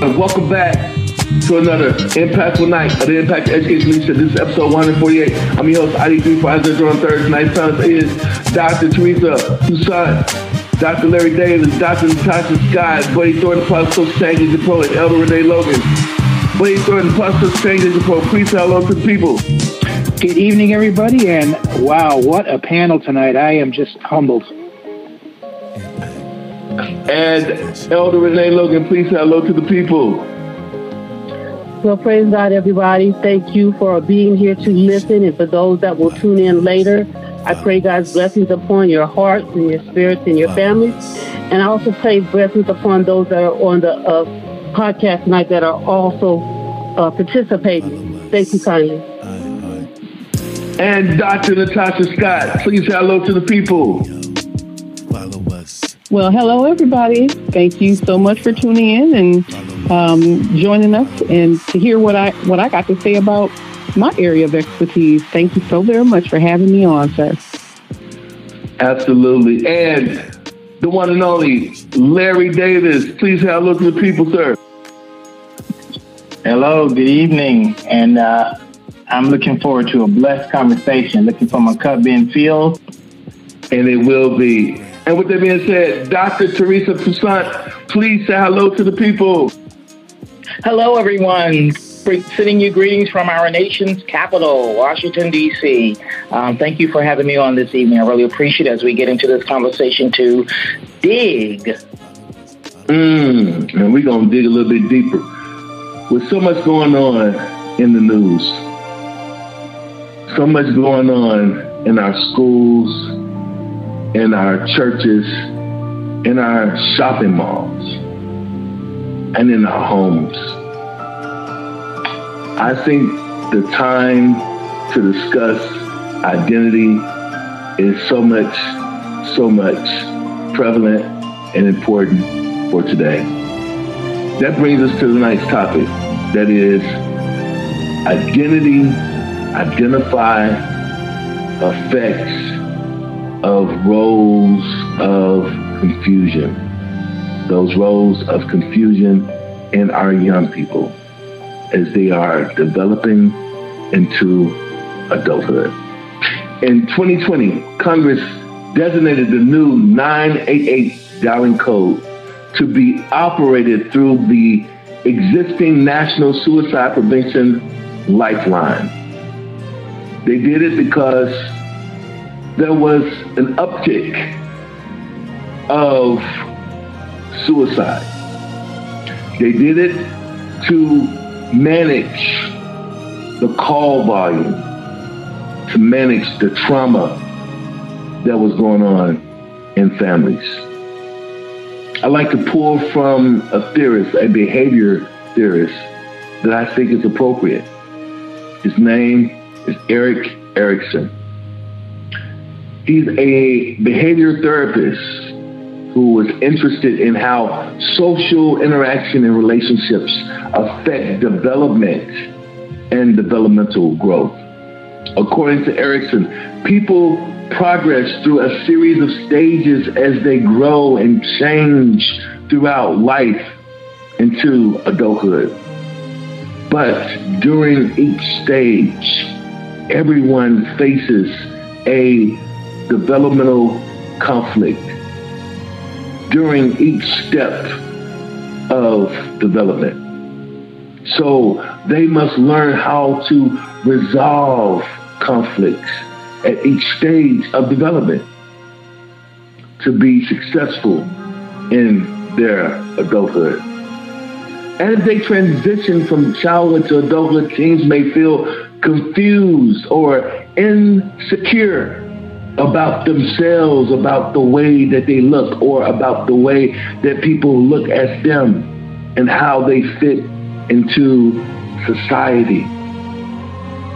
Welcome back to another impactful night of the Impact Education Leadership. This is episode 148. I'm your host, ID3 for Isaiah Drone III. Tonight's panel is Dr. Theresa Poussaint, Dr. Larry Davis, Dr. Natasha Scott, Buddy Thornton, plus Coach Changes and Pro, and Elder Renee Logan. Buddy Thornton, plus Coach Changes and Pro. Please say hello to the people. Good evening, everybody, and wow, what a panel tonight. I am just humbled. And Elder Renee Logan, please say hello to the people. Well, praise God, everybody. Thank you for being here to listen. And for those that will tune in later, I pray God's blessings upon your hearts and your spirits and your families. And I also pray blessings upon those that are on the podcast tonight that are also participating. Thank you kindly. And Dr. Natasha Scott, please say hello to the people. Well, hello, everybody. Thank you so much for tuning in and joining us and to hear what I got to say about my area of expertise. Thank you so very much for having me on, sir. Absolutely. And the one and only Larry Davis. Please have a look at the people, sir. Hello, good evening. And I'm looking forward to a blessed conversation. Looking for my cup being filled. And it will be. And with that being said, Dr. Theresa Poussaint, please say hello to the people. Hello, everyone. Sending you greetings from our nation's capital, Washington, D.C. Thank you for having me on this evening. I really appreciate it as we get into this conversation to dig. And we're going to dig a little bit deeper. With so much going on in the news, so much going on in our schools, in our churches, in our shopping malls, and in our homes, I think the time to discuss identity is so much prevalent and important for today. That brings us to tonight's topic, that is identity, identify, affects, of roles of confusion, those roles of confusion in our young people as they are developing into adulthood. In 2020, Congress designated the new 988 dialing code to be operated through the existing National Suicide Prevention Lifeline. They did it because there was an uptick of suicide. They did it to manage the call volume, to manage the trauma that was going on in families. I like to pull from a theorist, a behavior theorist, that I think is appropriate. His name is Erik Erikson. He's a behavior therapist who was interested in how social interaction and relationships affect development and developmental growth. According to Erikson, people progress through a series of stages as they grow and change throughout life into adulthood. But during each stage, everyone faces a developmental conflict. During each step of development, so they must learn how to resolve conflicts at each stage of development to be successful in their adulthood. As they transition from childhood to adulthood, teens may feel confused or insecure about themselves, about the way that they look, or about the way that people look at them and how they fit into society.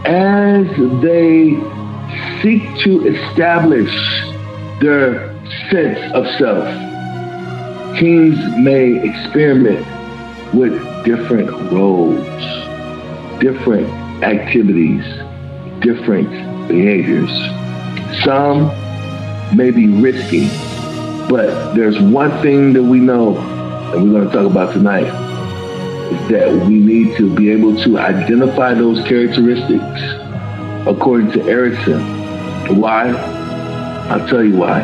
As they seek to establish their sense of self, teens may experiment with different roles, different activities, different behaviors. Some may be risky, but there's one thing that we know that we're going to talk about tonight, that we need to be able to identify those characteristics, according to Erikson. Why? I'll tell you why.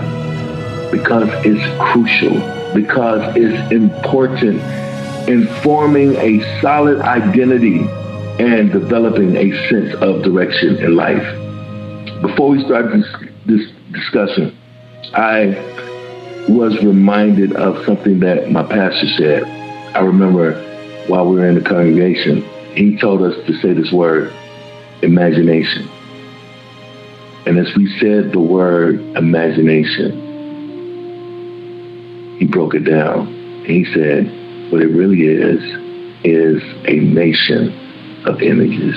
Because it's crucial, because it's important in forming a solid identity and developing a sense of direction in life. Before we start this discussion, I was reminded of something that my pastor said. I remember while we were in the congregation, he told us to say this word, imagination. And as we said the word imagination, he broke it down and he said, what it really is a nation of images.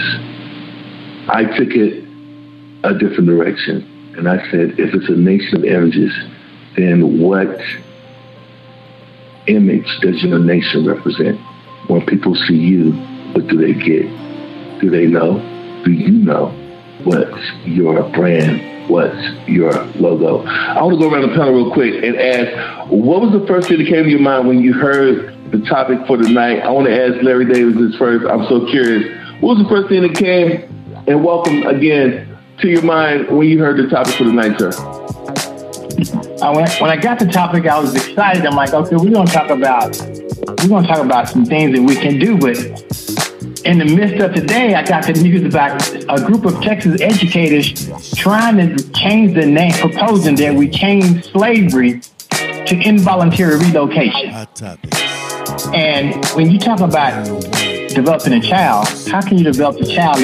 I took it a different direction. And I said, if it's a nation of images, then what image does your nation represent? When people see you, what do they get? Do they know? Do you know? What's your brand? What's your logo? I want to go around the panel real quick and ask, what was the first thing that came to your mind when you heard the topic for tonight? I want to ask Larry Davis this first. I'm so curious. What was the first thing that came, and welcome again, to your mind when you heard the topic for tonight, sir? When I got the topic, I was excited. I'm like, okay, we're gonna talk about some things that we can do. But in the midst of today, I got the news about a group of Texas educators trying to change the name, proposing that we change slavery to involuntary relocation. Hot topic. And when you talk about developing a child, how can you develop a child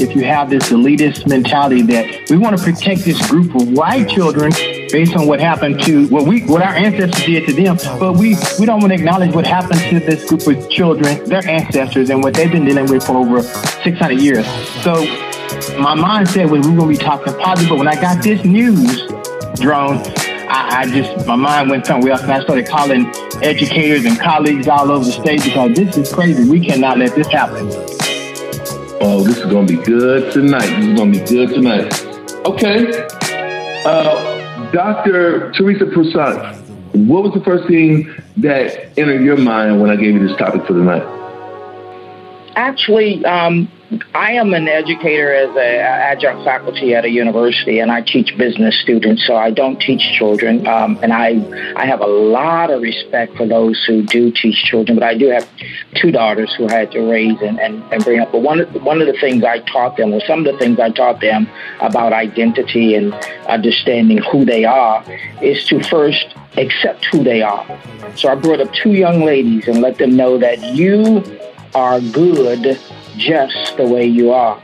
if you have this elitist mentality that we want to protect this group of white children based on what happened to what our ancestors did to them, but we don't want to acknowledge what happened to this group of children, their ancestors, and what they've been dealing with for over 600 years. So my mindset was we were going to be talking positive, but when I got this news, Drone, I just, my mind went somewhere else, and I started calling educators and colleagues all over the state because this is crazy. We cannot let this happen. Oh, this is going to be good tonight. Okay. Dr. Theresa Poussaint, what was the first thing that entered your mind when I gave you this topic for tonight? Actually, I am an educator as an adjunct faculty at a university, and I teach business students, so I don't teach children. And I have a lot of respect for those who do teach children, but I do have two daughters who I had to raise and bring up. But one of the things I taught them, or some of the things I taught them about identity and understanding who they are, is to first accept who they are. So I brought up two young ladies and let them know that you are good just the way you are,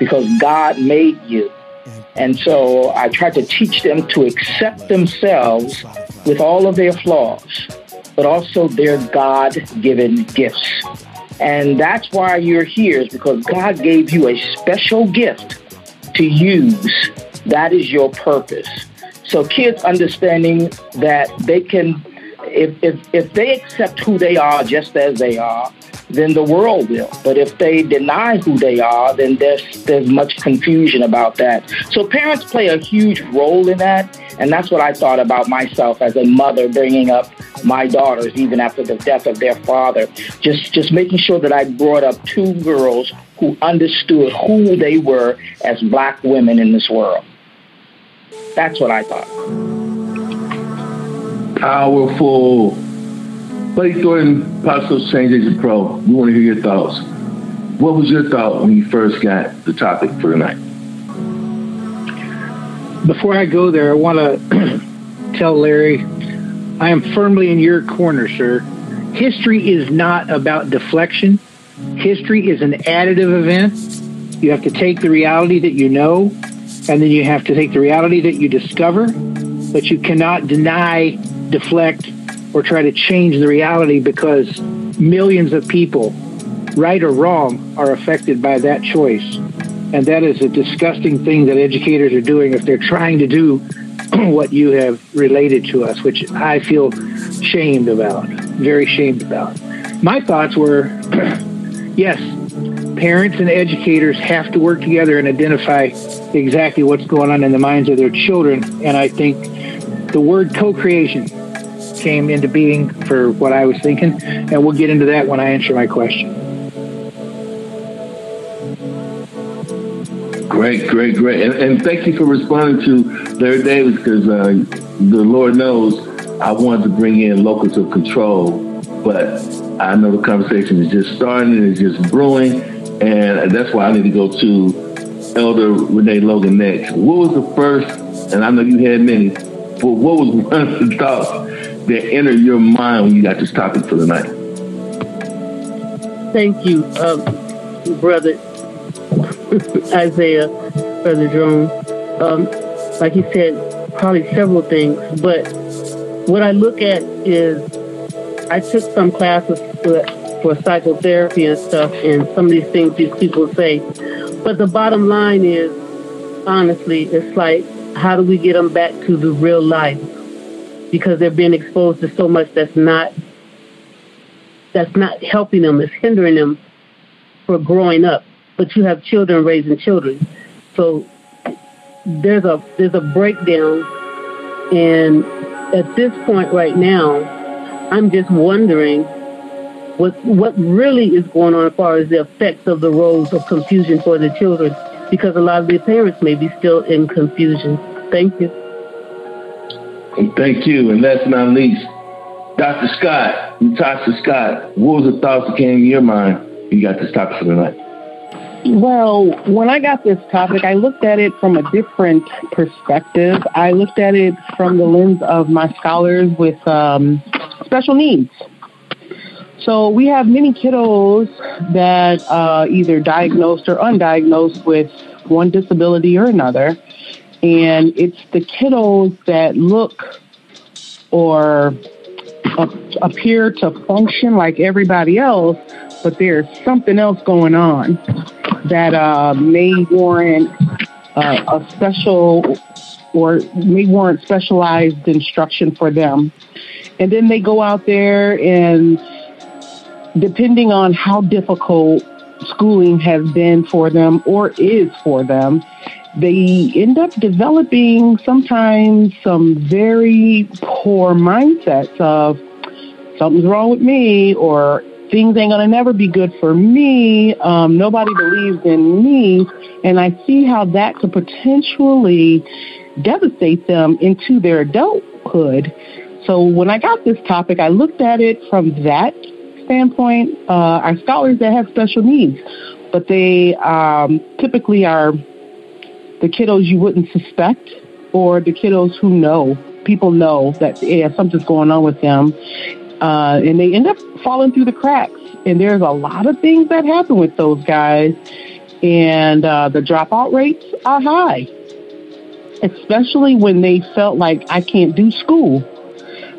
because God made you. And so I tried to teach them to accept themselves with all of their flaws, but also their God-given gifts. And that's why you're here, is because God gave you a special gift to use. That is your purpose. So kids understanding that they can, if they accept who they are just as they are, then the world will. But if they deny who they are, then there's much confusion about that. So parents play a huge role in that, and that's what I thought about myself as a mother bringing up my daughters, even after the death of their father. Just making sure that I brought up two girls who understood who they were as black women in this world. That's what I thought. Powerful. Buddy Thornton, Possible Change Agent Pro, we want to hear your thoughts. What was your thought when you first got the topic for tonight? Before I go there, I want to tell Larry, I am firmly in your corner, sir. History is not about deflection. History is an additive event. You have to take the reality that you know, and then you have to take the reality that you discover, but you cannot deny, deflect, or try to change the reality, because millions of people, right or wrong, are affected by that choice. And that is a disgusting thing that educators are doing if they're trying to do what you have related to us, which I feel shamed about, very shamed about. My thoughts were, yes, parents and educators have to work together and identify exactly what's going on in the minds of their children. And I think the word co-creation came into being for what I was thinking, and we'll get into that when I answer my question. Great. And thank you for responding to Larry Davis, because the Lord knows I wanted to bring in locus of control, but I know the conversation is just starting and it's just brewing, and that's why I need to go to Elder Renee Logan next. What was the first, and I know you had many, but what was one of the thoughts that entered your mind when you got this topic for the night? Thank you, Brother Isaiah, Brother Drone. Like he said, probably several things, but what I look at is I took some classes for psychotherapy and stuff, and some of these things these people say. But the bottom line is, honestly, it's like, how do we get them back to the real life? Because they're being exposed to so much that's not helping them. It's hindering them for growing up. But you have children raising children. So there's a breakdown. And at this point right now, I'm just wondering what really is going on as far as the effects of the roles of confusion for the children, because a lot of their parents may be still in confusion. Thank you. Thank you. And last but not least, Dr. Scott, Natasha Scott, what was the thoughts that came to your mind when you got this topic for tonight? Well, when I got this topic, I looked at it from a different perspective. I looked at it from the lens of my scholars with special needs. So we have many kiddos that either diagnosed or undiagnosed with one disability or another. And it's the kiddos that look or appear to function like everybody else, but there's something else going on that may warrant a special or may warrant specialized instruction for them. And then they go out there and, depending on how difficult schooling has been for them or is for them, they end up developing sometimes some very poor mindsets of something's wrong with me, or things ain't going to never be good for me. Nobody believes in me. And I see how that could potentially devastate them into their adulthood. So when I got this topic, I looked at it from that standpoint. Our scholars that have special needs, but they typically are the kiddos you wouldn't suspect, or the kiddos who people know that something's going on with them, and they end up falling through the cracks. And there's a lot of things that happen with those guys, and the dropout rates are high, especially when they felt like, I can't do school,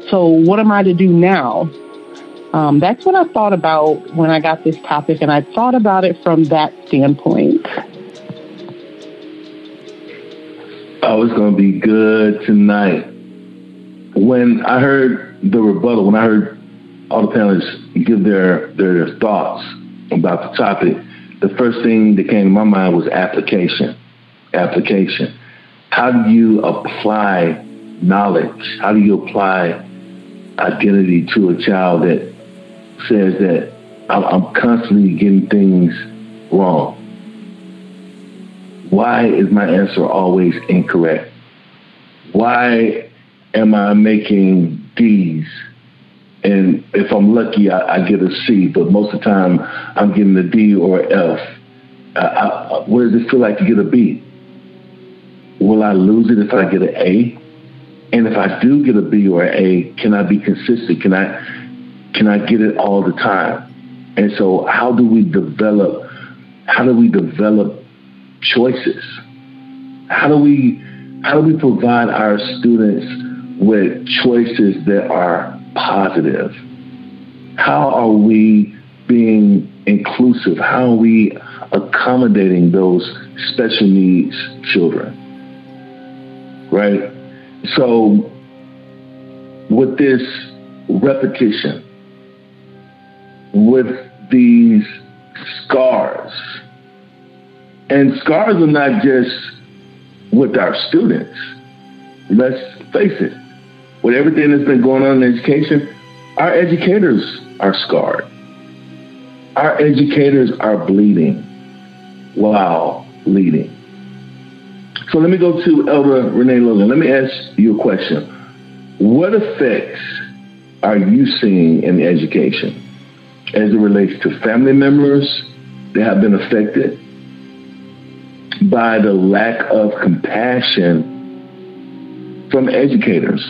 so what am I to do now? That's what I thought about when I got this topic, and I thought about it from that standpoint. Oh, it's going to be good tonight. When I heard the rebuttal, when I heard all the panelists give their thoughts about the topic, the first thing that came to my mind was application. Application. How do you apply knowledge? How do you apply identity to a child that says that I'm constantly getting things wrong? Why is my answer always incorrect? Why am I making D's? And if I'm lucky, I get a C, but most of the time I'm getting a D or an F. What does it feel like to get a B? Will I lose it if I get an A? And if I do get a B or an A, can I be consistent? Can I get it all the time? And so how do we develop choices? How do we provide our students with choices that are positive? How are we being inclusive? How are we accommodating those special needs children? Right? So with this repetition, with these scars, and scars are not just with our students, let's face it, with everything that's been going on in education, our educators are scarred. Our educators are bleeding while leading. So let me go to Elder Renee Logan. Let me ask you a question. What effects are you seeing in education as it relates to family members that have been affected by the lack of compassion from educators?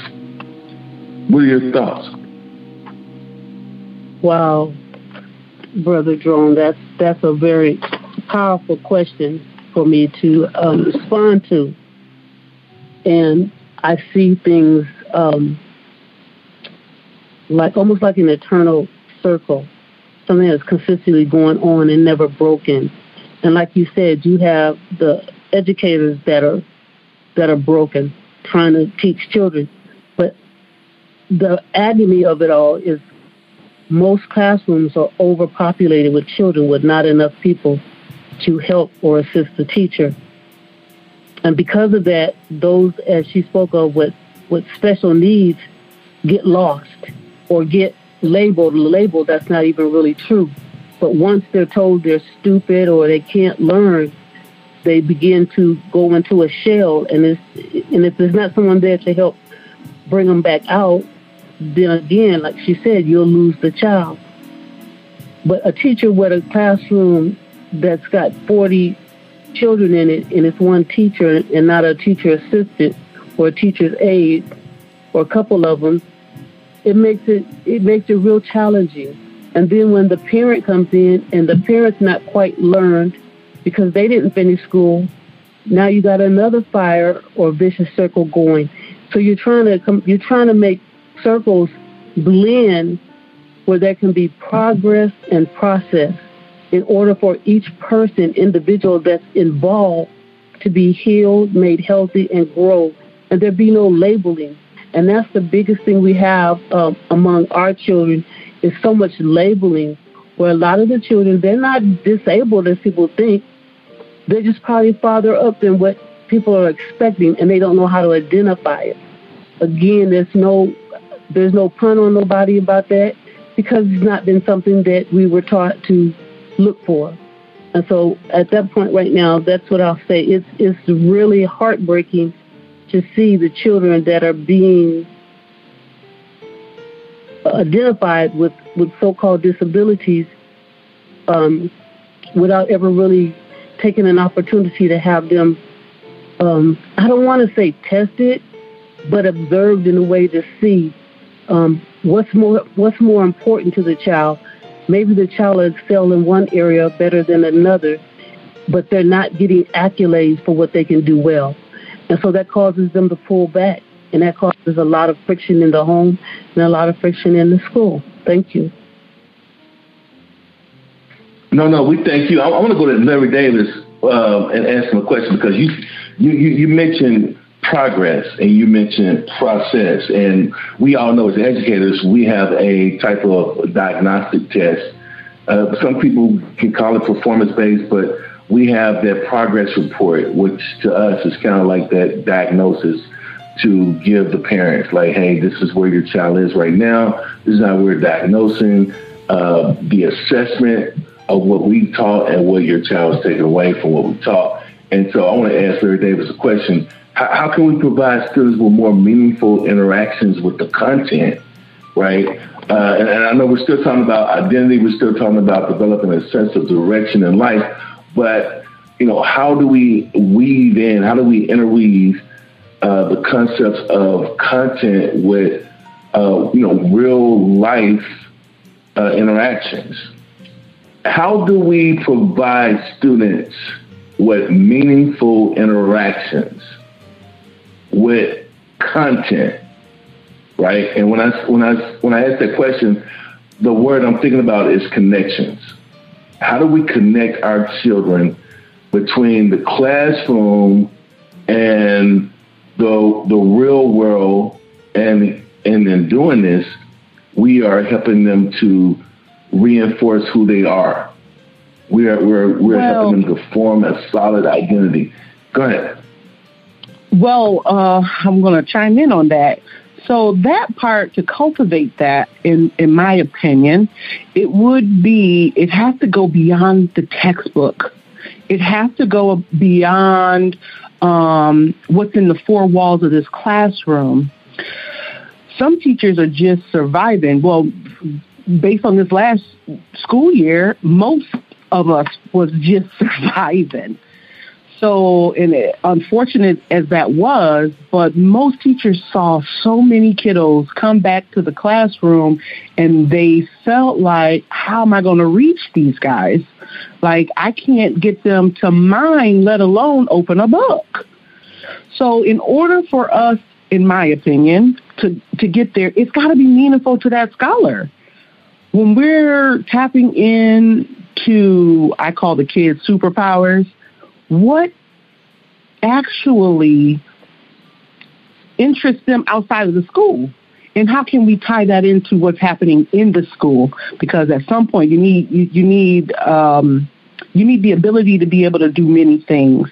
What are your thoughts? Wow, Brother Drone, that's a very powerful question for me to respond to. And I see things like almost like an eternal circle, something that's consistently going on and never broken. And like you said, you have the educators that are broken, trying to teach children. But the agony of it all is most classrooms are overpopulated with children with not enough people to help or assist the teacher. And because of that, those, as she spoke of, with special needs get lost or get labeled that's not even really true. But once they're told they're stupid or they can't learn, they begin to go into a shell. And if there's not someone there to help bring them back out, then again, like she said, you'll lose the child. But a teacher with a classroom that's got 40 children in it, and it's one teacher and not a teacher assistant or a teacher's aide or a couple of them, it makes it real challenging. And then when the parent comes in and the parent's not quite learned because they didn't finish school, now you got another fire or vicious circle going. So you're trying to make circles blend where there can be progress and process in order for each person, individual that's involved to be healed, made healthy, and grow. And there be no labeling. And that's the biggest thing we have among our children is so much labeling, where a lot of the children, they're not disabled as people think. They're just probably farther up than what people are expecting, and they don't know how to identify it. Again, there's no pun on nobody about that, because it's not been something that we were taught to look for. And so at that point right now, that's what I'll say. It's really heartbreaking to see the children that are being identified with so-called disabilities without ever really taking an opportunity to have them, I don't want to say tested, but observed in a way to see what's more important to the child. Maybe the child will excel in one area better than another, but they're not getting accolades for what they can do well. And so that causes them to pull back, and that causes a lot of friction in the home and a lot of friction in the school. Thank you. No, we thank you. I want to go to Larry Davis and ask him a question, because you mentioned progress and you mentioned process, and we all know as educators we have a type of diagnostic test. Some people can call it performance-based, but we have that progress report, which to us is kind of like that diagnosis to give the parents, like, hey, this is where your child is right now. This is how we're diagnosing. The assessment of what we taught and what your child is taking away from what we taught. And so I want to ask Larry Davis a question. How can we provide students with more meaningful interactions with the content, right? And I know we're still talking about identity. We're still talking about developing a sense of direction in life. But, you know, how do we weave in, how do we interweave the concepts of content with, real life interactions? How do we provide students with meaningful interactions with content, right? And when I ask that question, the word I'm thinking about is connections. How do we connect our children between the classroom and the real world? And in doing this, we are helping them to reinforce who they are. We're helping them to form a solid identity. Go ahead. Well, I'm going to chime in on that. So that part, to cultivate that, in my opinion, it has to go beyond the textbook. It has to go beyond what's in the four walls of this classroom. Some teachers are just surviving. Well, based on this last school year, most of us was just surviving. So, and unfortunate as that was, but most teachers saw so many kiddos come back to the classroom, and they felt like, how am I going to reach these guys? Like, I can't get them to mind, let alone open a book. So in order for us, in my opinion, to get there, it's got to be meaningful to that scholar. When we're tapping in to, I call the kids superpowers, what actually interests them outside of the school? And how can we tie that into what's happening in the school? Because at some point you need the ability to be able to do many things.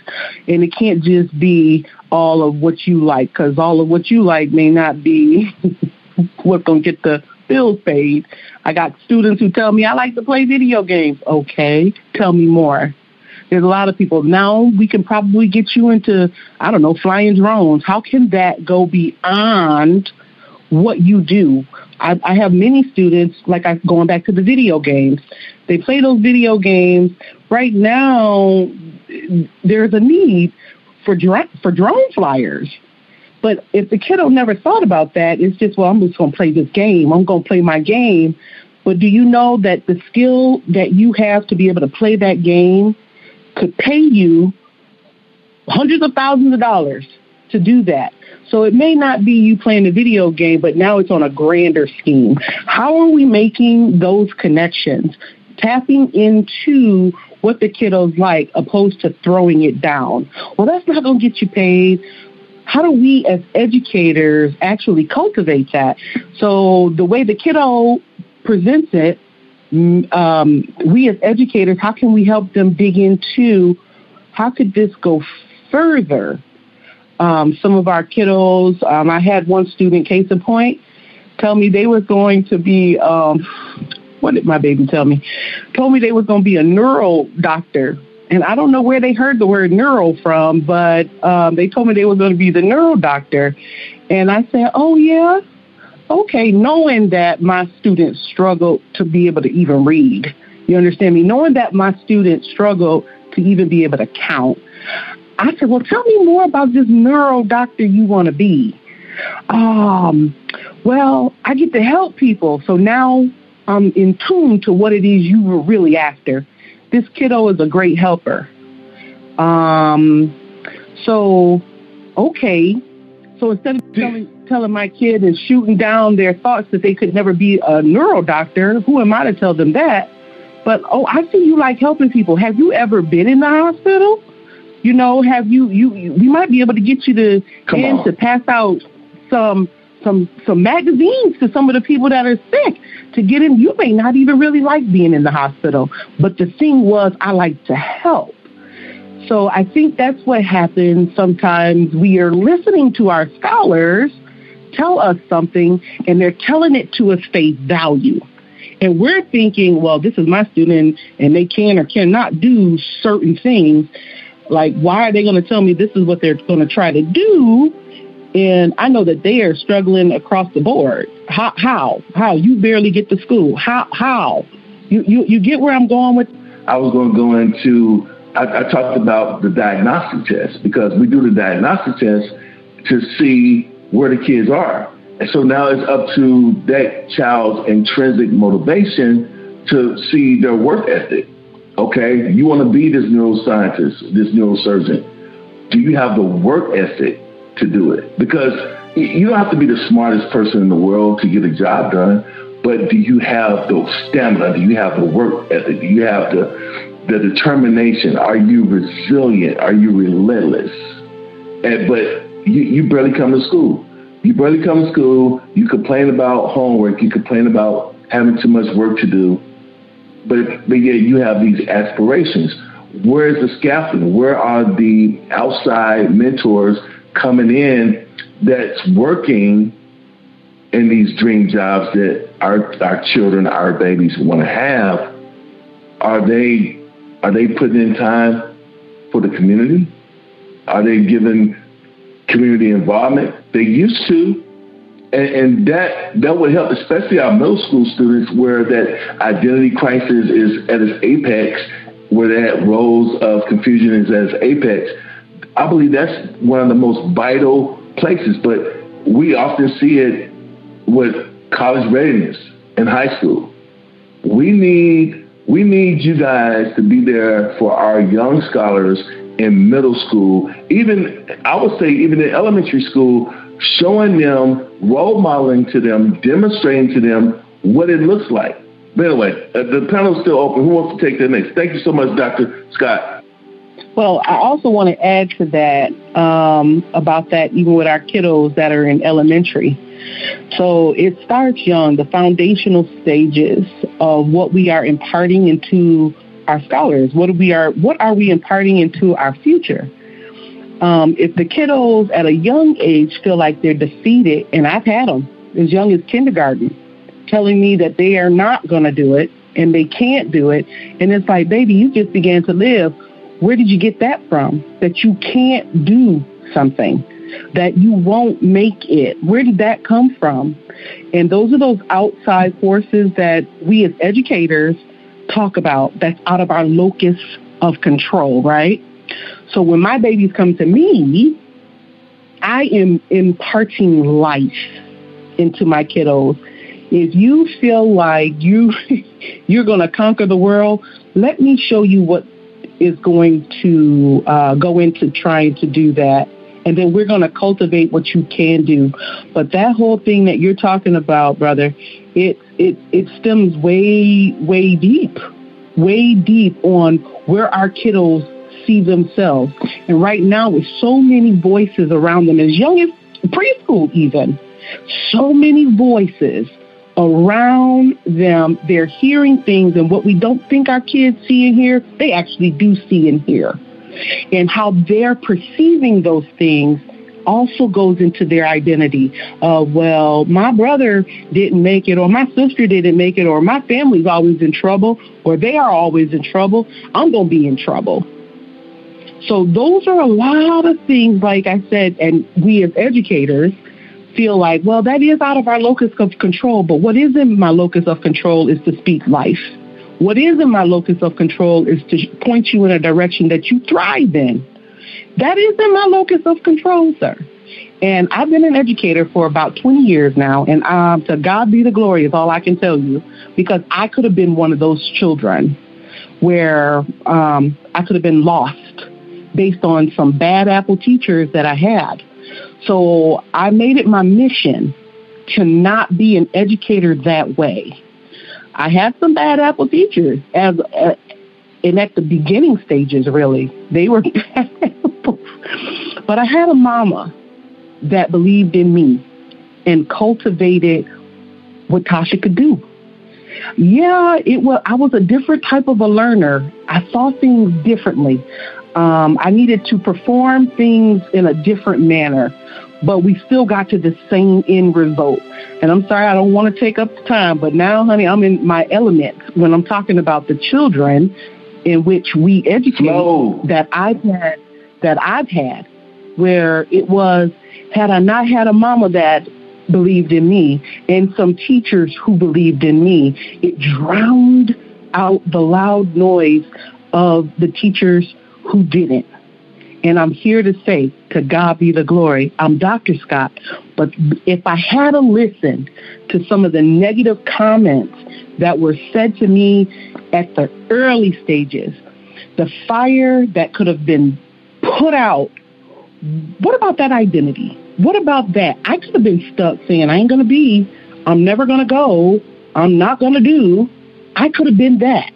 And it can't just be all of what you like, because all of what you like may not be what's going to get the bills paid. I got students who tell me, I like to play video games. Okay, tell me more. There's a lot of people. Now we can probably get you into, I don't know, flying drones. How can that go beyond what you do? I have many students, like I'm going back to the video games. They play those video games. Right now, there's a need for drone flyers. But if the kiddo never thought about that, it's just, well, I'm just going to play this game. I'm going to play my game. But do you know that the skill that you have to be able to play that game could pay you hundreds of thousands of dollars to do that? So it may not be you playing a video game, but now it's on a grander scheme. How are we making those connections? Tapping into what the kiddos like, opposed to throwing it down. Well, that's not going to get you paid. How do we as educators actually cultivate that? So the way the kiddo presents it, we as educators, how can we help them dig into how could this go further? Some of our kiddos, I had one student, case in point, tell me they was going to be, what did my baby tell me? Told me they was going to be a neuro doctor. And I don't know where they heard the word neuro from, but they told me they were going to be the neuro doctor. And I said, oh, yeah. Okay, knowing that my students struggled to be able to even read, you understand me? Knowing that my students struggled to even be able to count, I said, well, tell me more about this neuro doctor you want to be. Well, I get to help people, so now I'm in tune to what it is you were really after. This kiddo is a great helper. So, okay. So instead of telling my kid and shooting down their thoughts that they could never be a neuro doctor, who am I to tell them that? But, oh, I see you like helping people. Have you ever been in the hospital? You know, have you we might be able to get you to pass out some magazines to some of the people that are sick to get in. You may not even really like being in the hospital, but the thing was, I like to help. So I think that's what happens sometimes. We are listening to our scholars tell us something, and they're telling it to us face value. And we're thinking, well, this is my student, and they can or cannot do certain things. Like, why are they going to tell me this is what they're going to try to do? And I know that they are struggling across the board. How? You barely get to school. How? You get where I'm going with? I was going to go into... I talked about the diagnostic test, because we do the diagnostic test to see where the kids are. And so now it's up to that child's intrinsic motivation to see their work ethic. Okay, you want to be this neuroscientist, this neurosurgeon. Do you have the work ethic to do it? Because you don't have to be the smartest person in the world to get a job done, but do you have the stamina? Do you have the work ethic? Do you have the determination? Are you resilient? Are you relentless? But you barely come to school. You barely come to school. You complain about homework. You complain about having too much work to do. But yet you have these aspirations. Where is the scaffolding? Where are the outside mentors coming in that's working in these dream jobs that our children, our babies want to have, are they putting in time for the community? Are they giving community involvement? They used to, and that would help, especially our middle school students, where that identity crisis is at its apex, where that roles of confusion is at its apex. I believe that's one of the most vital places, but we often see it with college readiness in high school. We need you guys to be there for our young scholars in middle school, even in elementary school, showing them, role modeling to them, demonstrating to them what it looks like. But anyway, the panel's still open. Who wants to take the next? Thank you so much, Dr. Scott. Well, I also want to add to that about that, even with our kiddos that are in elementary. So it starts young, the foundational stages of what we are imparting into our scholars. What are we imparting into our future? If the kiddos at a young age feel like they're defeated, and I've had them as young as kindergarten, telling me that they are not going to do it and they can't do it. And it's like, baby, you just began to live. Where did you get that from? That you can't do something, that you won't make it. Where did that come from? And those are those outside forces that we as educators talk about, that's out of our locus of control, right? So when my babies come to me, I am imparting life into my kiddos. If you feel like you're going to conquer the world, let me show you what is going to go into trying to do that. And then we're going to cultivate what you can do. But that whole thing that you're talking about, brother, it stems way, way deep on where our kiddos see themselves. And right now, with so many voices around them, as young as preschool even, so many voices around them, they're hearing things, and what we don't think our kids see and hear, they actually do see and hear. And how they're perceiving those things also goes into their identity. Well, my brother didn't make it, or my sister didn't make it, or my family's always in trouble, or they are always in trouble. I'm going to be in trouble. So those are a lot of things, like I said, and we as educators feel like, well, that is out of our locus of control, but what is in my locus of control is to speak life. What is in my locus of control is to point you in a direction that you thrive in. That is in my locus of control, sir. And I've been an educator for about 20 years now, and to God be the glory is all I can tell you, because I could have been one of those children where I could have been lost based on some bad apple teachers that I had. So I made it my mission to not be an educator that way. I had some bad apple teachers, and at the beginning stages, really, they were bad apples. But I had a mama that believed in me and cultivated what Tasha could do. Yeah, I was a different type of a learner. I saw things differently. I needed to perform things in a different manner, but we still got to the same end result. And I'm sorry, I don't want to take up the time, but now, honey, I'm in my element when I'm talking about the children in which we educate that I've had, where it was, had I not had a mama that believed in me and some teachers who believed in me, it drowned out the loud noise of the teachers who didn't. And I'm here to say, to God be the glory, I'm Dr. Scott, but if I had to listen to some of the negative comments that were said to me at the early stages, the fire that could have been put out, what about that identity? What about that? I could have been stuck saying, I'm never going to go, I'm not going to do. I could have been that.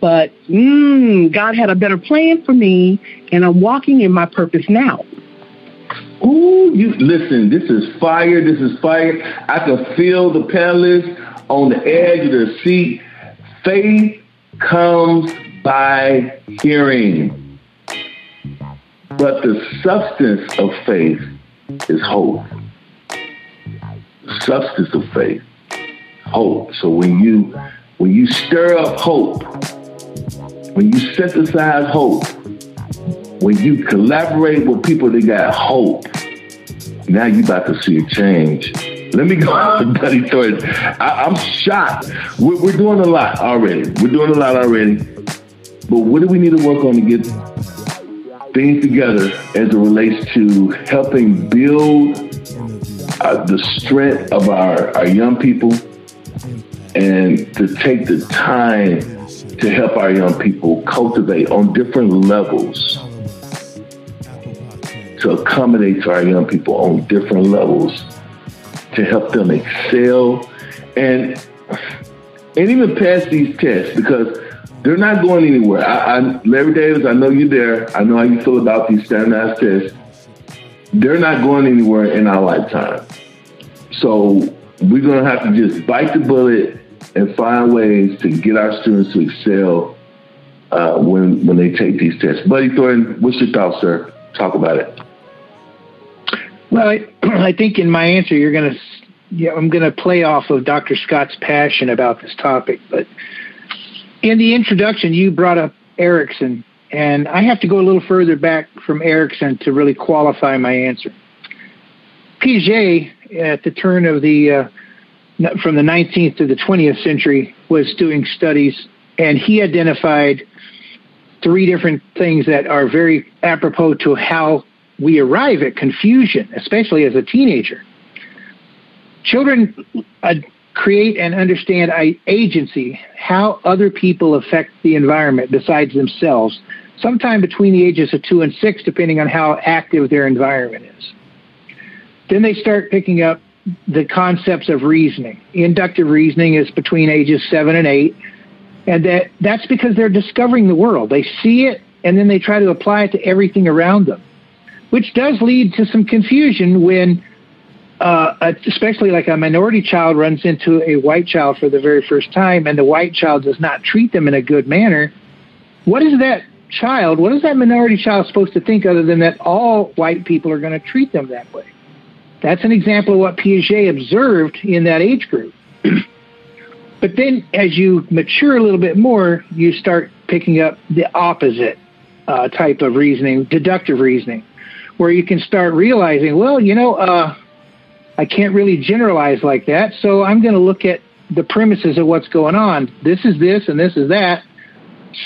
But God had a better plan for me, and I'm walking in my purpose now. Ooh, listen, this is fire. This is fire. I can feel the panelists on the edge of their seat. Faith comes by hearing, but the substance of faith is hope. substance of faith, hope. So when you stir up hope, when you synthesize hope, when you collaborate with people that got hope, now you about to see a change. Let me go on to Buddy Thornton. I'm shocked. We're doing a lot already. But what do we need to work on to get things together as it relates to helping build the strength of our young people, and to take the time to help our young people cultivate on different levels, to accommodate to our young people on different levels, to help them excel and even pass these tests, because they're not going anywhere. Larry Davis, I know you're there. I know how you feel about these standardized tests. They're not going anywhere in our lifetime. So we're going to have to just bite the bullet and find ways to get our students to excel when they take these tests. Buddy Thornton, what's your thoughts, sir? Talk about it. Well, I think in my answer, I'm going to play off of Dr. Scott's passion about this topic. But in the introduction, you brought up Erikson, and I have to go a little further back from Erikson to really qualify my answer. Piaget, at the turn of from the 19th to the 20th century, was doing studies, and he identified three different things that are very apropos to how we arrive at confusion, especially as a teenager. Children create and understand agency, how other people affect the environment besides themselves, sometime between the ages of 2 and 6, depending on how active their environment is. Then they start picking up the concepts of reasoning. Inductive reasoning is between ages 7 and 8. And that's because they're discovering the world. They see it, and then they try to apply it to everything around them, which does lead to some confusion when, especially like a minority child runs into a white child for the very first time, and the white child does not treat them in a good manner. What is that minority child supposed to think, other than that all white people are going to treat them that way? That's an example of what Piaget observed in that age group. But then as you mature a little bit more, you start picking up the opposite type of reasoning, deductive reasoning, where you can start realizing, well, I can't really generalize like that, so I'm going to look at the premises of what's going on. This is this and this is that.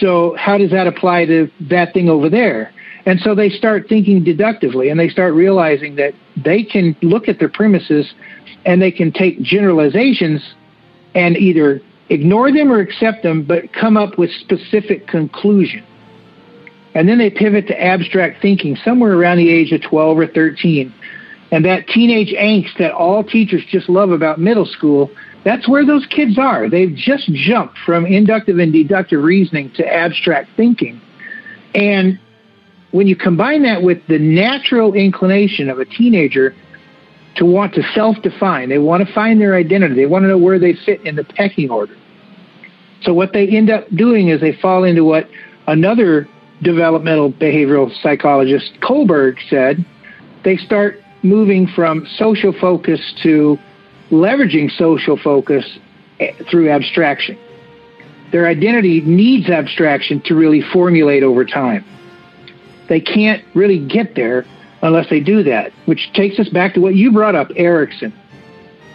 So how does that apply to that thing over there? And so they start thinking deductively, and they start realizing that they can look at their premises and they can take generalizations and either ignore them or accept them, but come up with specific conclusion. And then they pivot to abstract thinking somewhere around the age of 12 or 13. And that teenage angst that all teachers just love about middle school, that's where those kids are. They've just jumped from inductive and deductive reasoning to abstract thinking. And when you combine that with the natural inclination of a teenager to want to self-define. They want to find their identity. They want to know where they fit in the pecking order. So what they end up doing is they fall into what another developmental behavioral psychologist, Kohlberg, said. They start moving from social focus to leveraging social focus through abstraction. Their identity needs abstraction to really formulate over time. They can't really get there unless they do that, which takes us back to what you brought up, Erikson.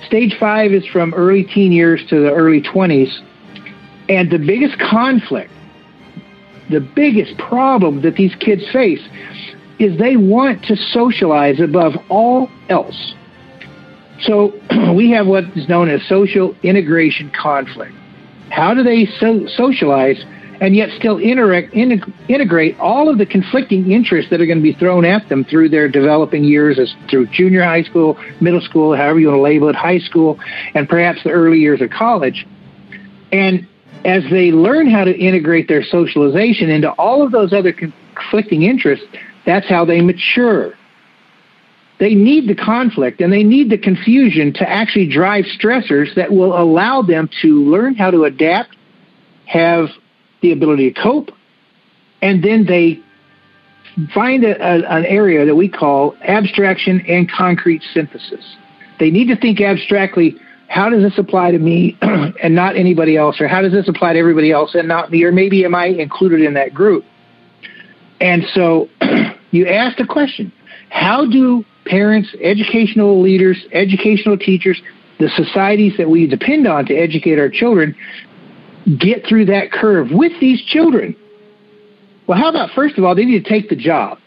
Stage 5 is from early teen years to the early 20s. And the biggest conflict, the biggest problem that these kids face is they want to socialize above all else. So we have what is known as social integration conflict. How do they socialize and yet still integrate all of the conflicting interests that are going to be thrown at them through their developing years, as through junior high school, middle school, however you want to label it, high school, and perhaps the early years of college. And as they learn how to integrate their socialization into all of those other conflicting interests, that's how they mature. They need the conflict and they need the confusion to actually drive stressors that will allow them to learn how to adapt, have the ability to cope, and then they find an area that we call abstraction and concrete synthesis. They need to think abstractly, how does this apply to me and not anybody else? Or how does this apply to everybody else and not me? Or maybe am I included in that group? And so you asked a question. How do parents, educational leaders, educational teachers, the societies that we depend on to educate our children, get through that curve with these children? Well, how about, first of all, they need to take the job.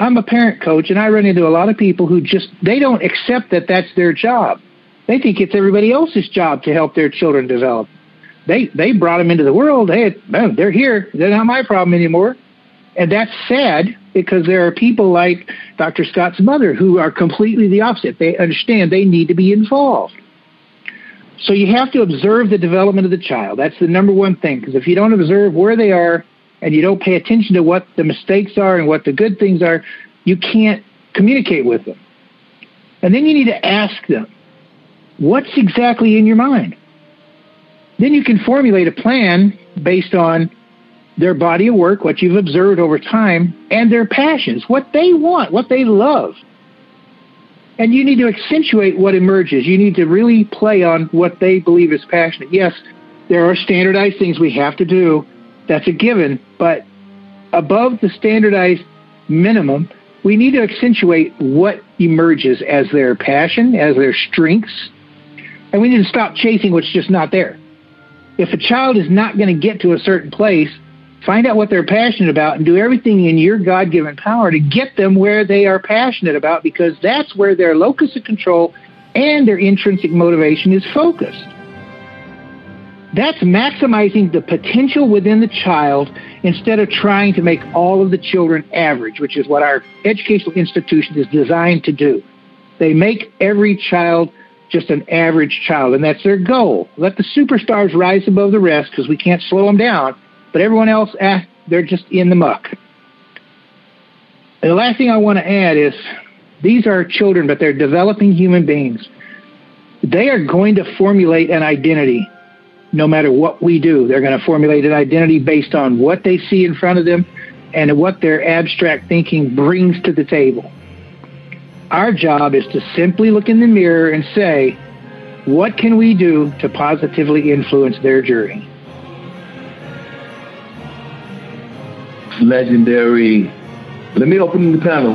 I'm a parent coach, and I run into a lot of people who just, they don't accept that that's their job. They think it's everybody else's job to help their children develop. They brought them into the world. Hey, they're here. They're not my problem anymore. And that's sad, because there are people like Dr. Scott's mother who are completely the opposite. They understand they need to be involved. So you have to observe the development of the child. That's the number one thing, because if you don't observe where they are and you don't pay attention to what the mistakes are and what the good things are, you can't communicate with them. And then you need to ask them, what's exactly in your mind? Then you can formulate a plan based on their body of work, what you've observed over time, and their passions, what they want, what they love. And you need to accentuate what emerges. You need to really play on what they believe is passionate. Yes, there are standardized things we have to do. That's a given. But above the standardized minimum, we need to accentuate what emerges as their passion, as their strengths. And we need to stop chasing what's just not there. If a child is not going to get to a certain place, find out what they're passionate about and do everything in your God-given power to get them where they are passionate about, because that's where their locus of control and their intrinsic motivation is focused. That's maximizing the potential within the child instead of trying to make all of the children average, which is what our educational institution is designed to do. They make every child just an average child, and that's their goal. Let the superstars rise above the rest, because we can't slow them down. But everyone else, they're just in the muck. And the last thing I want to add is, these are children, but they're developing human beings. They are going to formulate an identity no matter what we do. They're going to formulate an identity based on what they see in front of them and what their abstract thinking brings to the table. Our job is to simply look in the mirror and say, what can we do to positively influence their journey? Legendary. Let me open the panel.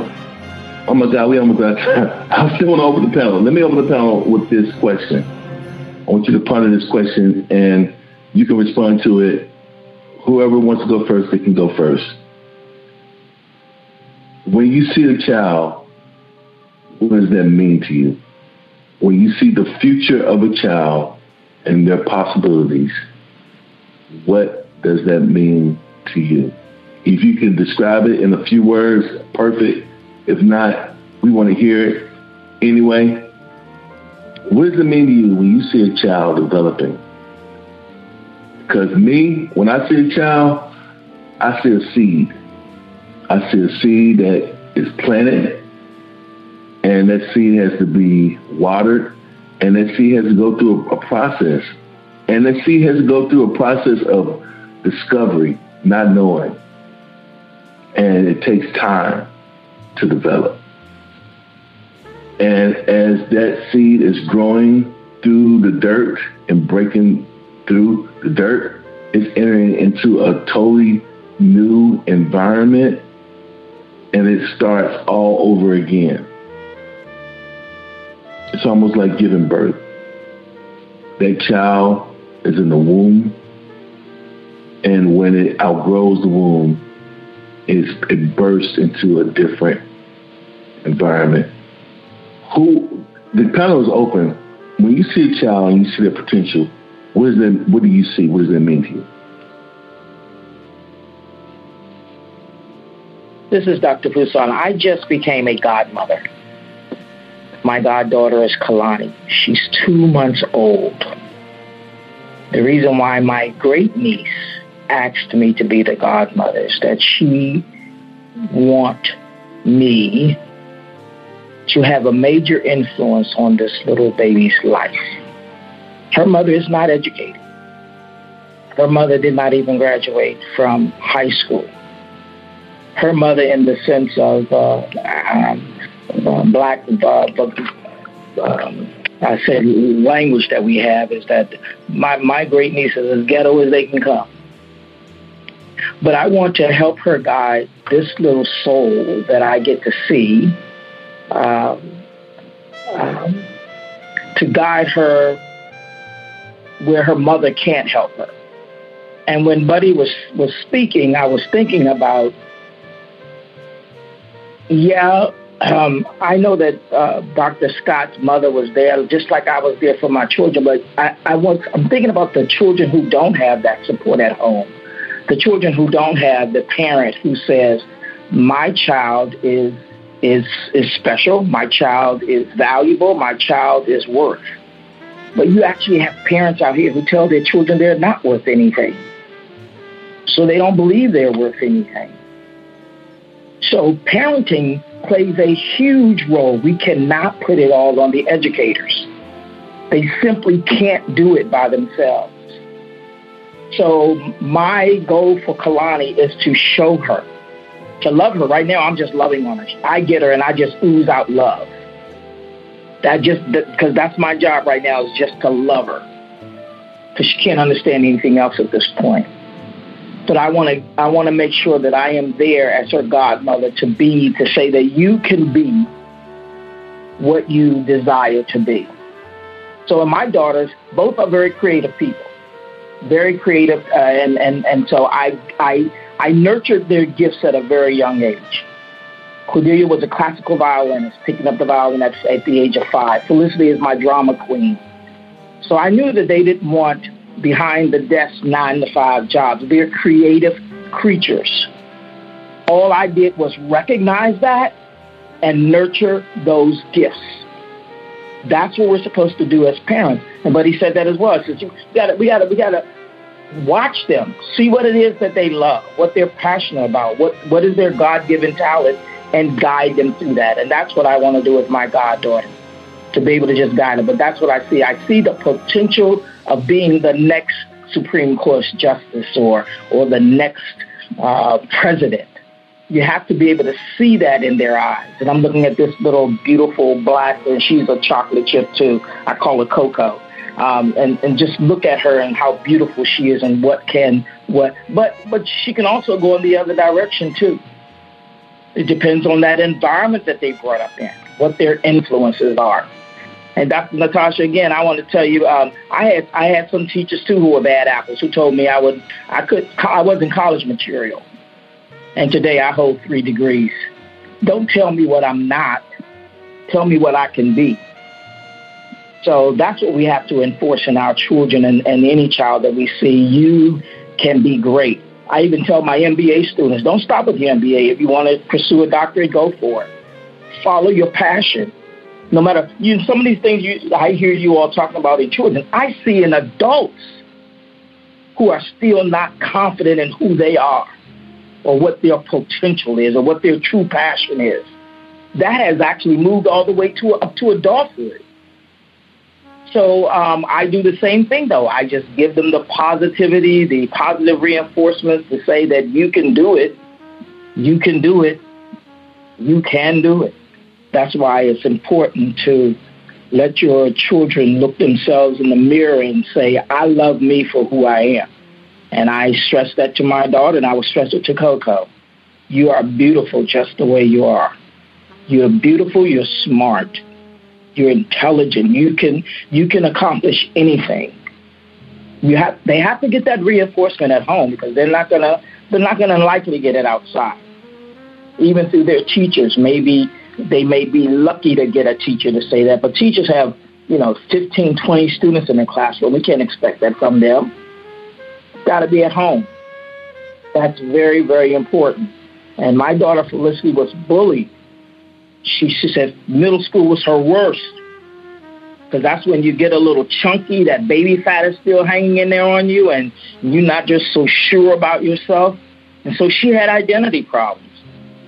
Oh my God, we almost got time. I still want to open the panel. Let me open the panel with this question. I want you to ponder this question, and you can respond to it. Whoever wants to go first, they can go first. When you see the child, what does that mean to you? When you see the future of a child and their possibilities, what does that mean to you? If you can describe it in a few words, perfect. If not, we want to hear it anyway. What does it mean to you when you see a child developing? Because me, when I see a child, I see a seed. I see a seed that is planted, and that seed has to be watered, and that seed has to go through a process. And that seed has to go through a process of discovery, not knowing. And it takes time to develop. And as that seed is growing through the dirt and breaking through the dirt, it's entering into a totally new environment, and it starts all over again. It's almost like giving birth. That child is in the womb, and when it outgrows the womb, it bursts into a different environment. The panel is open. When you see a child and you see their potential, what do you see? What does that mean to you? This is Dr. Poussaint. I just became a godmother. My goddaughter is Kalani. She's 2 months old. The reason why my great niece asked me to be the godmother is that she want me to have a major influence on this little baby's life. Her mother is not educated. Her mother did not even graduate from high school. Her mother, in the sense of black I said language that we have is that my great niece is as ghetto as they can come. But I want to help her guide this little soul that I get to see, to guide her where her mother can't help her. And when Buddy was speaking, I was thinking about, I know that Dr. Scott's mother was there, just like I was there for my children, but I'm thinking about the children who don't have that support at home, the children who don't have the parent who says, my child is special, my child is valuable, my child is worth. But you actually have parents out here who tell their children they're not worth anything. So they don't believe they're worth anything. So parenting plays a huge role. We cannot put it all on the educators. They simply can't do it by themselves. So my goal for Kalani is to show her, to love her. Right now, I'm just loving on her. I get her and I just ooze out love. Because that's my job right now, is just to love her. Because she can't understand anything else at this point. But I want to make sure that I am there as her godmother to say that you can be what you desire to be. So my daughters, both are very creative people, very creative. And so I nurtured their gifts at a very young age. Cordelia was a classical violinist, picking up the violin at the age of 5. Felicity is my drama queen. So I knew that they didn't want behind-the-desk 9-to-5 jobs. They're creative creatures. All I did was recognize that and nurture those gifts. That's what we're supposed to do as parents. And Buddy said that as well. He said, we gotta watch them, see what it is that they love, what they're passionate about, what is their God-given talent, and guide them through that. And that's what I want to do with my goddaughter, to be able to just guide her. But that's what I see. I see the potential of being the next Supreme Court justice or the next president. You have to be able to see that in their eyes. And I'm looking at this little beautiful black, and she's a chocolate chip too. I call her Coco. And just look at her and how beautiful she is and but she can also go in the other direction too. It depends on that environment that they brought up in, what their influences are. And Dr. Natasha, again, I want to tell you, I had some teachers too who were bad apples, who told me I wasn't college material. And today I hold 3 degrees. Don't tell me what I'm not. Tell me what I can be. So that's what we have to enforce in our children and any child that we see. You can be great. I even tell my MBA students, don't stop with your MBA. If you want to pursue a doctorate, go for it. Follow your passion. No matter, some of these things I hear you all talking about in children, I see in adults who are still not confident in who they are or what their potential is or what their true passion is. That has actually moved all the way up to adulthood. So I do the same thing, though. I just give them the positivity, the positive reinforcements to say that you can do it. You can do it. You can do it. That's why it's important to let your children look themselves in the mirror and say, I love me for who I am. And I stress that to my daughter, and I will stress it to Coco. You are beautiful just the way you are. You're beautiful. You're smart. You're intelligent. You can accomplish anything. They have to get that reinforcement at home, because they're not gonna likely get it outside. Even through their teachers, maybe they may be lucky to get a teacher to say that. But teachers have 15, 20 students in their classroom. We can't expect that from them. It's got to be at home. That's very, very important. And my daughter Felicity was bullied. She said middle school was her worst, because that's when you get a little chunky, that baby fat is still hanging in there on you, and you're not just so sure about yourself. And so she had identity problems.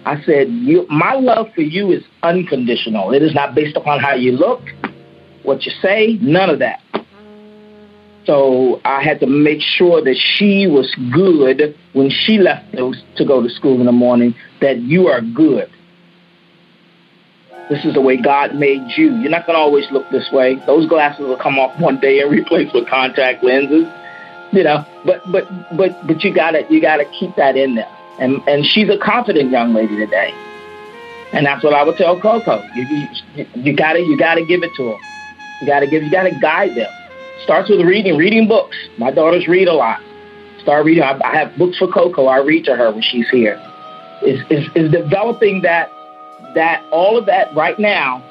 I said, my love for you is unconditional. It is not based upon how you look, what you say, none of that. So I had to make sure that she was good when she left to go to school in the morning, that you are good. This is the way God made you. You're not going to always look this way. Those glasses will come off one day and replace with contact lenses, you know. But you gotta keep that in there. And she's a confident young lady today, and that's what I would tell Coco. You gotta give it to her. You gotta guide them. Starts with reading books. My daughters read a lot. Start reading. I have books for Coco. I read to her when she's here. Is developing that all of that right now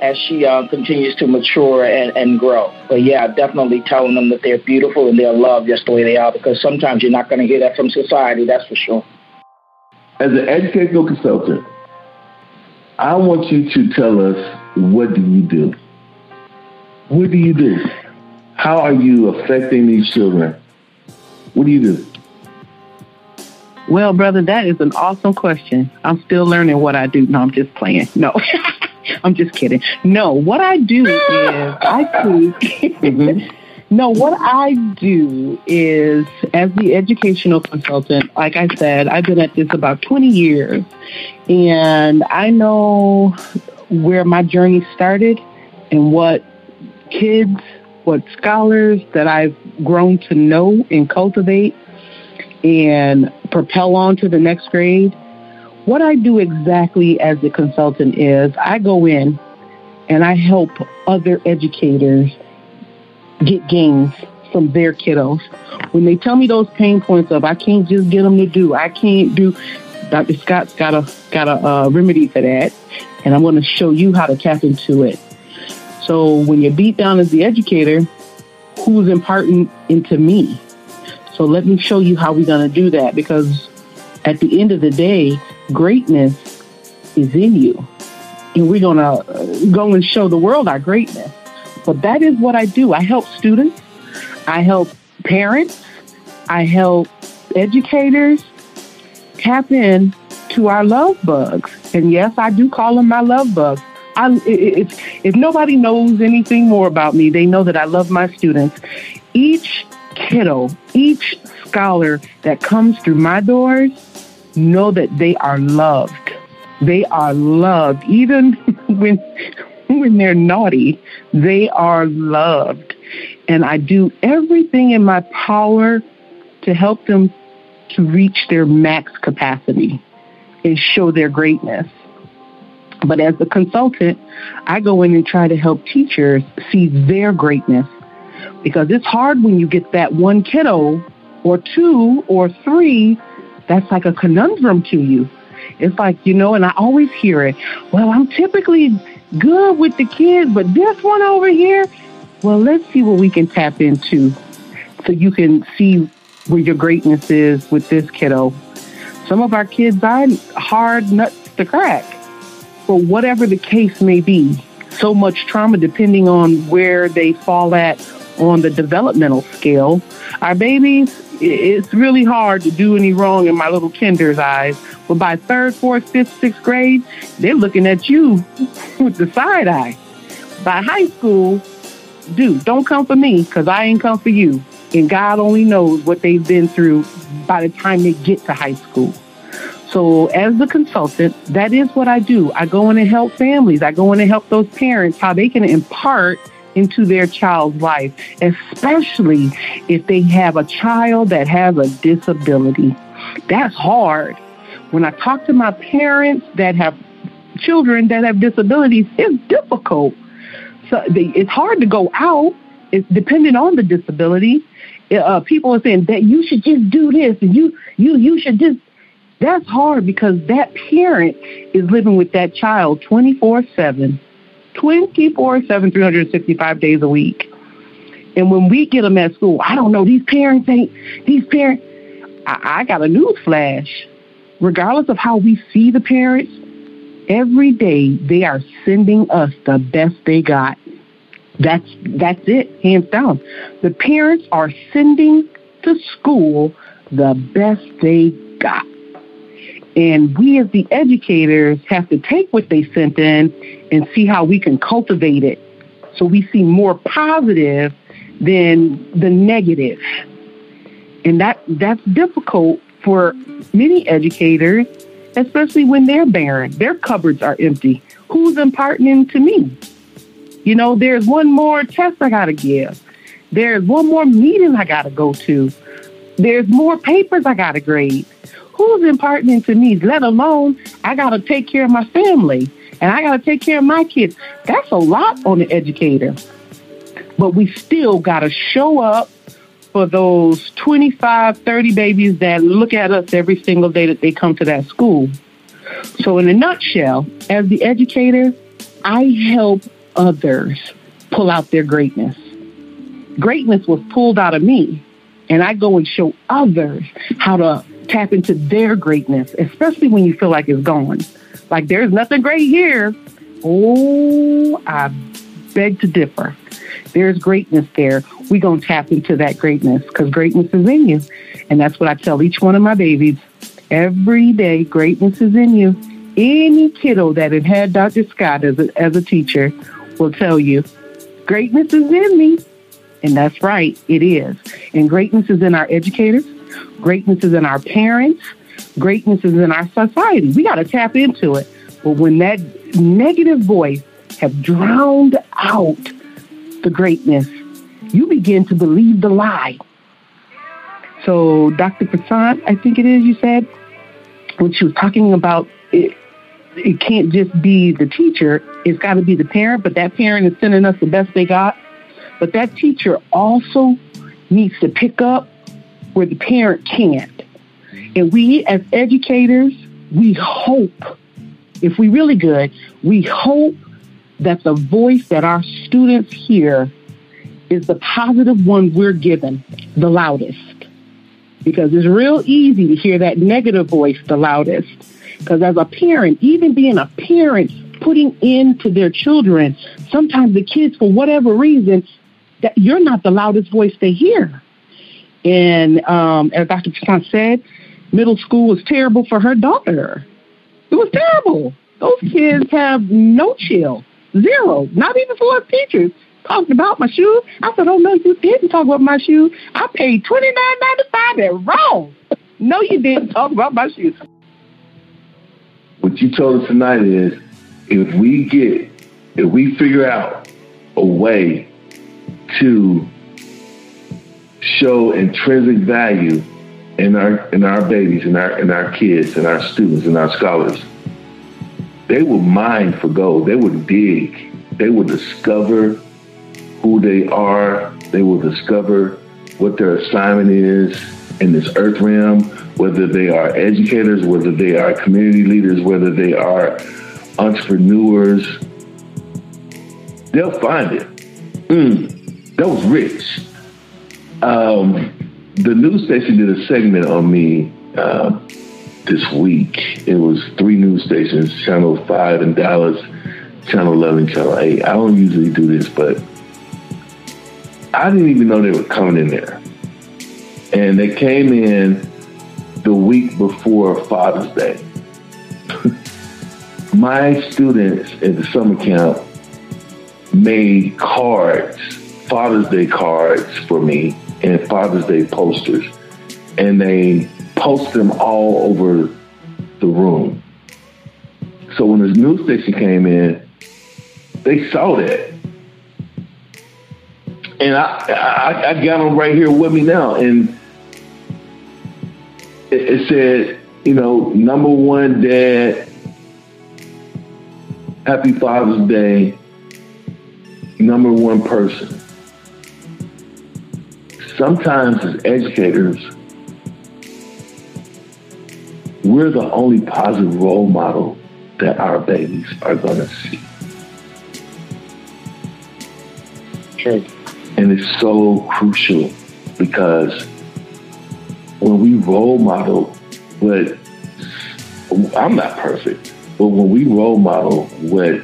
as she continues to mature and grow. But yeah, definitely telling them that they're beautiful and they're loved just the way they are, because sometimes you're not going to hear that from society, that's for sure. As an educational consultant, I want you to tell us, what do you do? What do you do? How are you affecting these children? What do you do? Well, brother, that is an awesome question. I'm still learning what I do. No, I'm just playing. No, I'm just kidding. No, what I do is as the educational consultant, like I said, I've been at this about 20 years, and I know where my journey started and what kids, what scholars that I've grown to know and cultivate and propel on to the next grade. What I do exactly as a consultant is I go in and I help other educators get gains from their kiddos. When they tell me those pain points of, I can't just get them to do, I can't do, Dr. Scott's got a remedy for that, and I'm going to show you how to tap into it. So when you're beat down as the educator, who's imparting into me? So let me show you how we're going to do that, because at the end of the day, greatness is in you. And we're going to go and show the world our greatness. But that is what I do. I help students. I help parents. I help educators tap in to our love bugs. And yes, I do call them my love bugs. If nobody knows anything more about me, they know that I love my students. Each kiddo, each scholar that comes through my doors, know that they are loved. They are loved. Even when they're naughty, they are loved. And I do everything in my power to help them to reach their max capacity and show their greatness. But as a consultant, I go in and try to help teachers see their greatness. Because it's hard when you get that one kiddo or two or three, that's like a conundrum to you. It's like, you know, and I always hear it, well, I'm typically good with the kids, but this one over here, well, let's see what we can tap into so you can see where your greatness is with this kiddo. Some of our kids are hard nuts to crack for whatever the case may be. So much trauma, depending on where they fall at on the developmental scale. Our babies, it's really hard to do any wrong in my little kinder's eyes. But by 3rd, 4th, 5th, 6th grade, they're looking at you with the side eye. By high school, dude, don't come for me, because I ain't come for you. And God only knows what they've been through by the time they get to high school. So as a consultant, that is what I do. I go in and help families. I go in and help those parents how they can impart into their child's life, especially if they have a child that has a disability. That's hard. When I talk to my parents that have children that have disabilities, it's difficult. So it's hard to go out. It's dependent on the disability. People are saying that you should just do this, and you should just. That's hard, because that parent is living with that child 24/7, 365 days a week. And when we get them at school, I don't know, these parents, I got a news flash. Regardless of how we see the parents, every day they are sending us the best they got. That's it, hands down. The parents are sending to school the best they got. And we as the educators have to take what they sent in and see how we can cultivate it, so we see more positive than the negative. And that's difficult for many educators especially when they're barren. Their cupboards are empty. Who's imparting to me? You know, there's one more test I got to give. There's one more meeting I got to go to. There's more papers I got to grade. Who's imparting to me? Let alone, I got to take care of my family and I got to take care of my kids. That's a lot on the educator. But we still got to show up for those 25, 30 babies that look at us every single day that they come to that school. So in a nutshell, as the educator, I help others pull out their greatness. Greatness was pulled out of me, and I go and show others how to tap into their greatness, especially when you feel like it's gone. Like, there's nothing great here. Oh, I beg to differ. There's greatness there. We're going to tap into that greatness because greatness is in you. And that's what I tell each one of my babies. Every day, greatness is in you. Any kiddo that had Dr. Scott as a teacher will tell you, greatness is in me. And that's right, it is. And greatness is in our educators. Greatness is in our parents. Greatness is in our society. We got to tap into it. But when that negative voice have drowned out the greatness, you begin to believe the lie. So Dr. Poussaint, I think it is, you said, when she was talking about it can't just be the teacher, it's got to be the parent, but that parent is sending us the best they got. But that teacher also needs to pick up where the parent can't. And we as educators, we hope, if we're really good, we hope that the voice that our students hear is the positive one we're given, the loudest. Because it's real easy to hear that negative voice the loudest. Because as a parent, even being a parent, putting into their children, sometimes the kids, for whatever reason, that you're not the loudest voice they hear. And as Dr. Poussaint said, middle school was terrible for her daughter. It was terrible. Those kids have no chill. Zero. Not even for us teachers. Talked about my shoes. I said, oh, no, you didn't talk about my shoes. I paid $29.95 at Ross. No, you didn't talk about my shoes. What you told us tonight is if we figure out a way to show intrinsic value in our babies, in our kids, in our students, in our scholars, they will mine for gold. They will dig. They will discover who they are. They will discover what their assignment is in this earth realm, whether they are educators, whether they are community leaders, whether they are entrepreneurs. They'll find it. That was rich. The news station did a segment on me this week. It was 3 news stations, Channel 5 in Dallas, Channel 11, Channel 8. I don't usually do this, but I didn't even know they were coming in there. And they came in the week before Father's Day. My students at the summer camp made cards, Father's Day cards for me and Father's Day posters. And they post them all over the room. So when this news station came in, they saw that. And I got them right here with me now. And it said, you know, number one, Dad, happy Father's Day, number one person. Sometimes as educators, we're the only positive role model that our babies are going to see. True. And it's so crucial because when we role model what, I'm not perfect, but when we role model what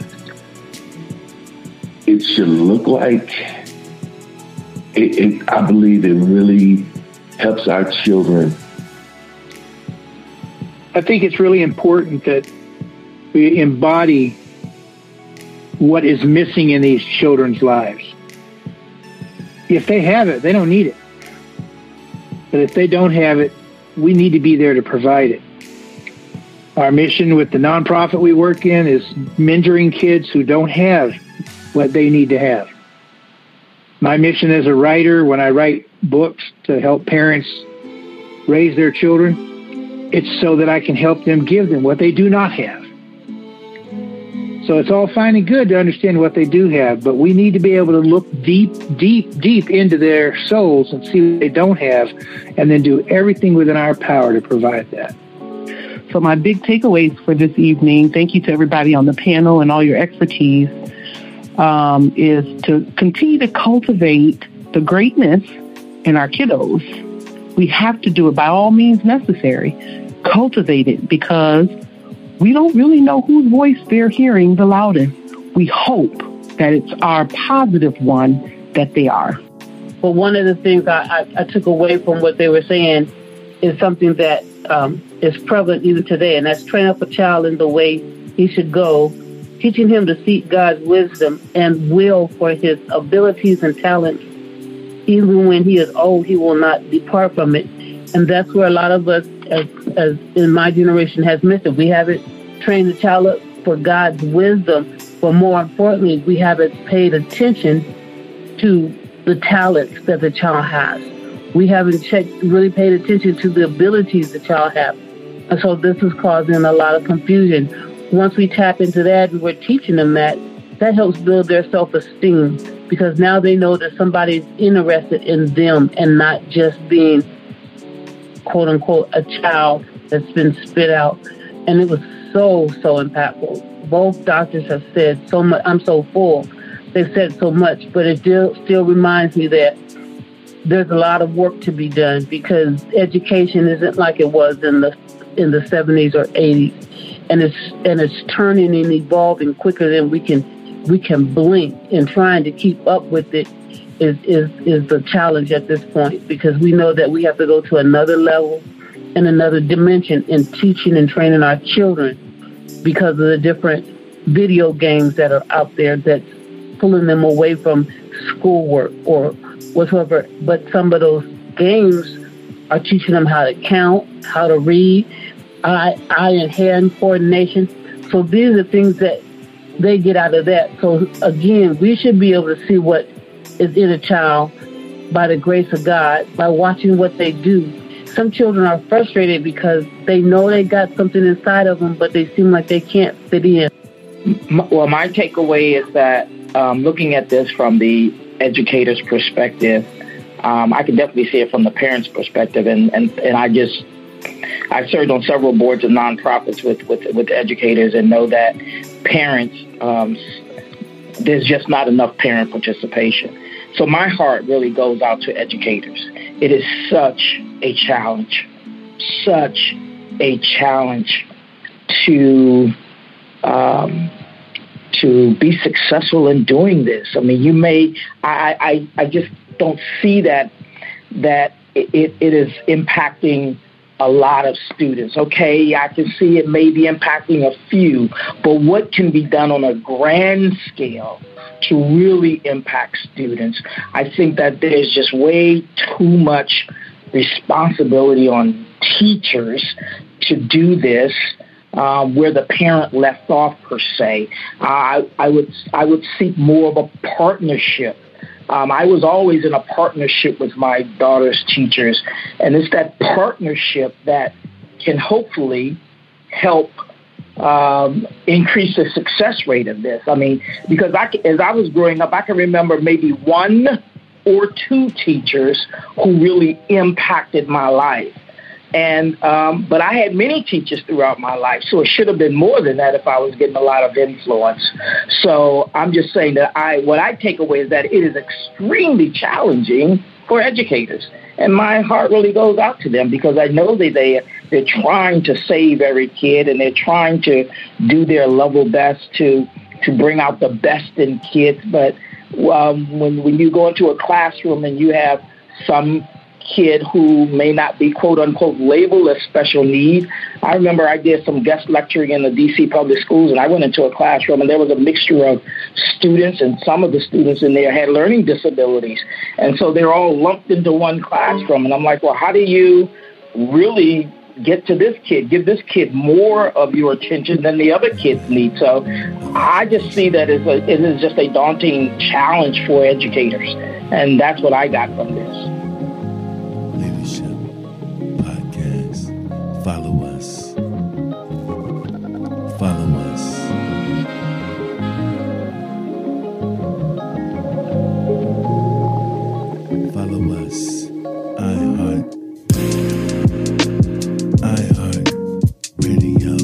it should look like, I believe it really helps our children. I think it's really important that we embody what is missing in these children's lives. If they have it, they don't need it. But if they don't have it, we need to be there to provide it. Our mission with the nonprofit we work in is mentoring kids who don't have what they need to have. My mission as a writer, when I write books to help parents raise their children, it's so that I can help them give them what they do not have. So it's all fine and good to understand what they do have, but we need to be able to look deep, deep, deep into their souls and see what they don't have, and then do everything within our power to provide that. So my big takeaways for this evening, thank you to everybody on the panel and all your expertise, is to continue to cultivate the greatness in our kiddos. We have to do it by all means necessary. Cultivate it, because we don't really know whose voice they're hearing the loudest. We hope that it's our positive one that they are. Well, one of the things I took away from what they were saying is something that is prevalent even today, and that's train up a child in the way he should go, teaching him to seek God's wisdom and will for his abilities and talents. Even when he is old, he will not depart from it. And that's where a lot of us, as in my generation, has missed it. We haven't trained the child up for God's wisdom, but more importantly, we haven't paid attention to the talents that the child has. We haven't really paid attention to the abilities the child has. And so this is causing a lot of confusion. Once we tap into that and we're teaching them that, that helps build their self-esteem, because now they know that somebody's interested in them and not just being, quote unquote, a child that's been spit out. And it was so impactful. Both doctors have said so much. I'm so full. They've said so much, but it still reminds me that there's a lot of work to be done, because education isn't like it was in the 70s or 80s, and it's turning and evolving quicker than we can blink, and trying to keep up with it is the challenge at this point, because we know that we have to go to another level and another dimension in teaching and training our children, because of the different video games that are out there that's pulling them away from schoolwork or whatsoever. But some of those games are teaching them how to count, how to read, eye and hand coordination. So these are things that they get out of that. So again, we should be able to see what is in a child by the grace of God, by watching what they do. Some children are frustrated because they know they got something inside of them, but they seem like they can't fit in. Well, my takeaway is that looking at this from the educator's perspective, I can definitely see it from the parents' perspective, and I've served on several boards of nonprofits with educators, and know that parents, there's just not enough parent participation. So my heart really goes out to educators. It is such a challenge to be successful in doing this. I mean, I just don't see that it is impacting a lot of students. Okay, I can see it may be impacting a few, but what can be done on a grand scale to really impact students? I think that there's just way too much responsibility on teachers to do this, where the parent left off, per se. I would seek more of a partnership. I was always in a partnership with my daughter's teachers, and it's that partnership that can hopefully help increase the success rate of this. I mean, because as I was growing up, I can remember maybe one or two teachers who really impacted my life. And but I had many teachers throughout my life, so it should have been more than that if I was getting a lot of influence. So I'm just saying that what I take away is that it is extremely challenging for educators, and my heart really goes out to them, because I know that they're trying to save every kid, and they're trying to do their level best to bring out the best in kids. But when you go into a classroom and you have some kid who may not be, quote unquote, labeled as special need. I remember I did some guest lecturing in the DC public schools, and I went into a classroom, and there was a mixture of students, and some of the students in there had learning disabilities. And so they're all lumped into one classroom. And I'm like, well, how do you really get to this kid, give this kid more of your attention than the other kids need. So I just see that as it is just a daunting challenge for educators. And that's what I got from this. Leadership Podcast. Follow us. Follow us. Follow us. I Heart Radio.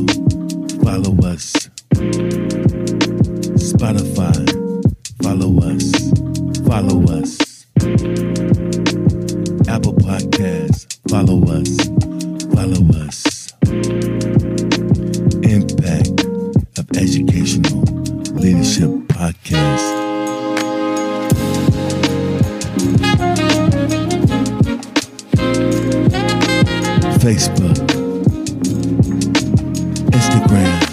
Follow us. Spotify. Follow us. Follow us. Apple Podcasts. Follow us. Follow us. Impact of Educational Leadership Podcast. Facebook, Instagram,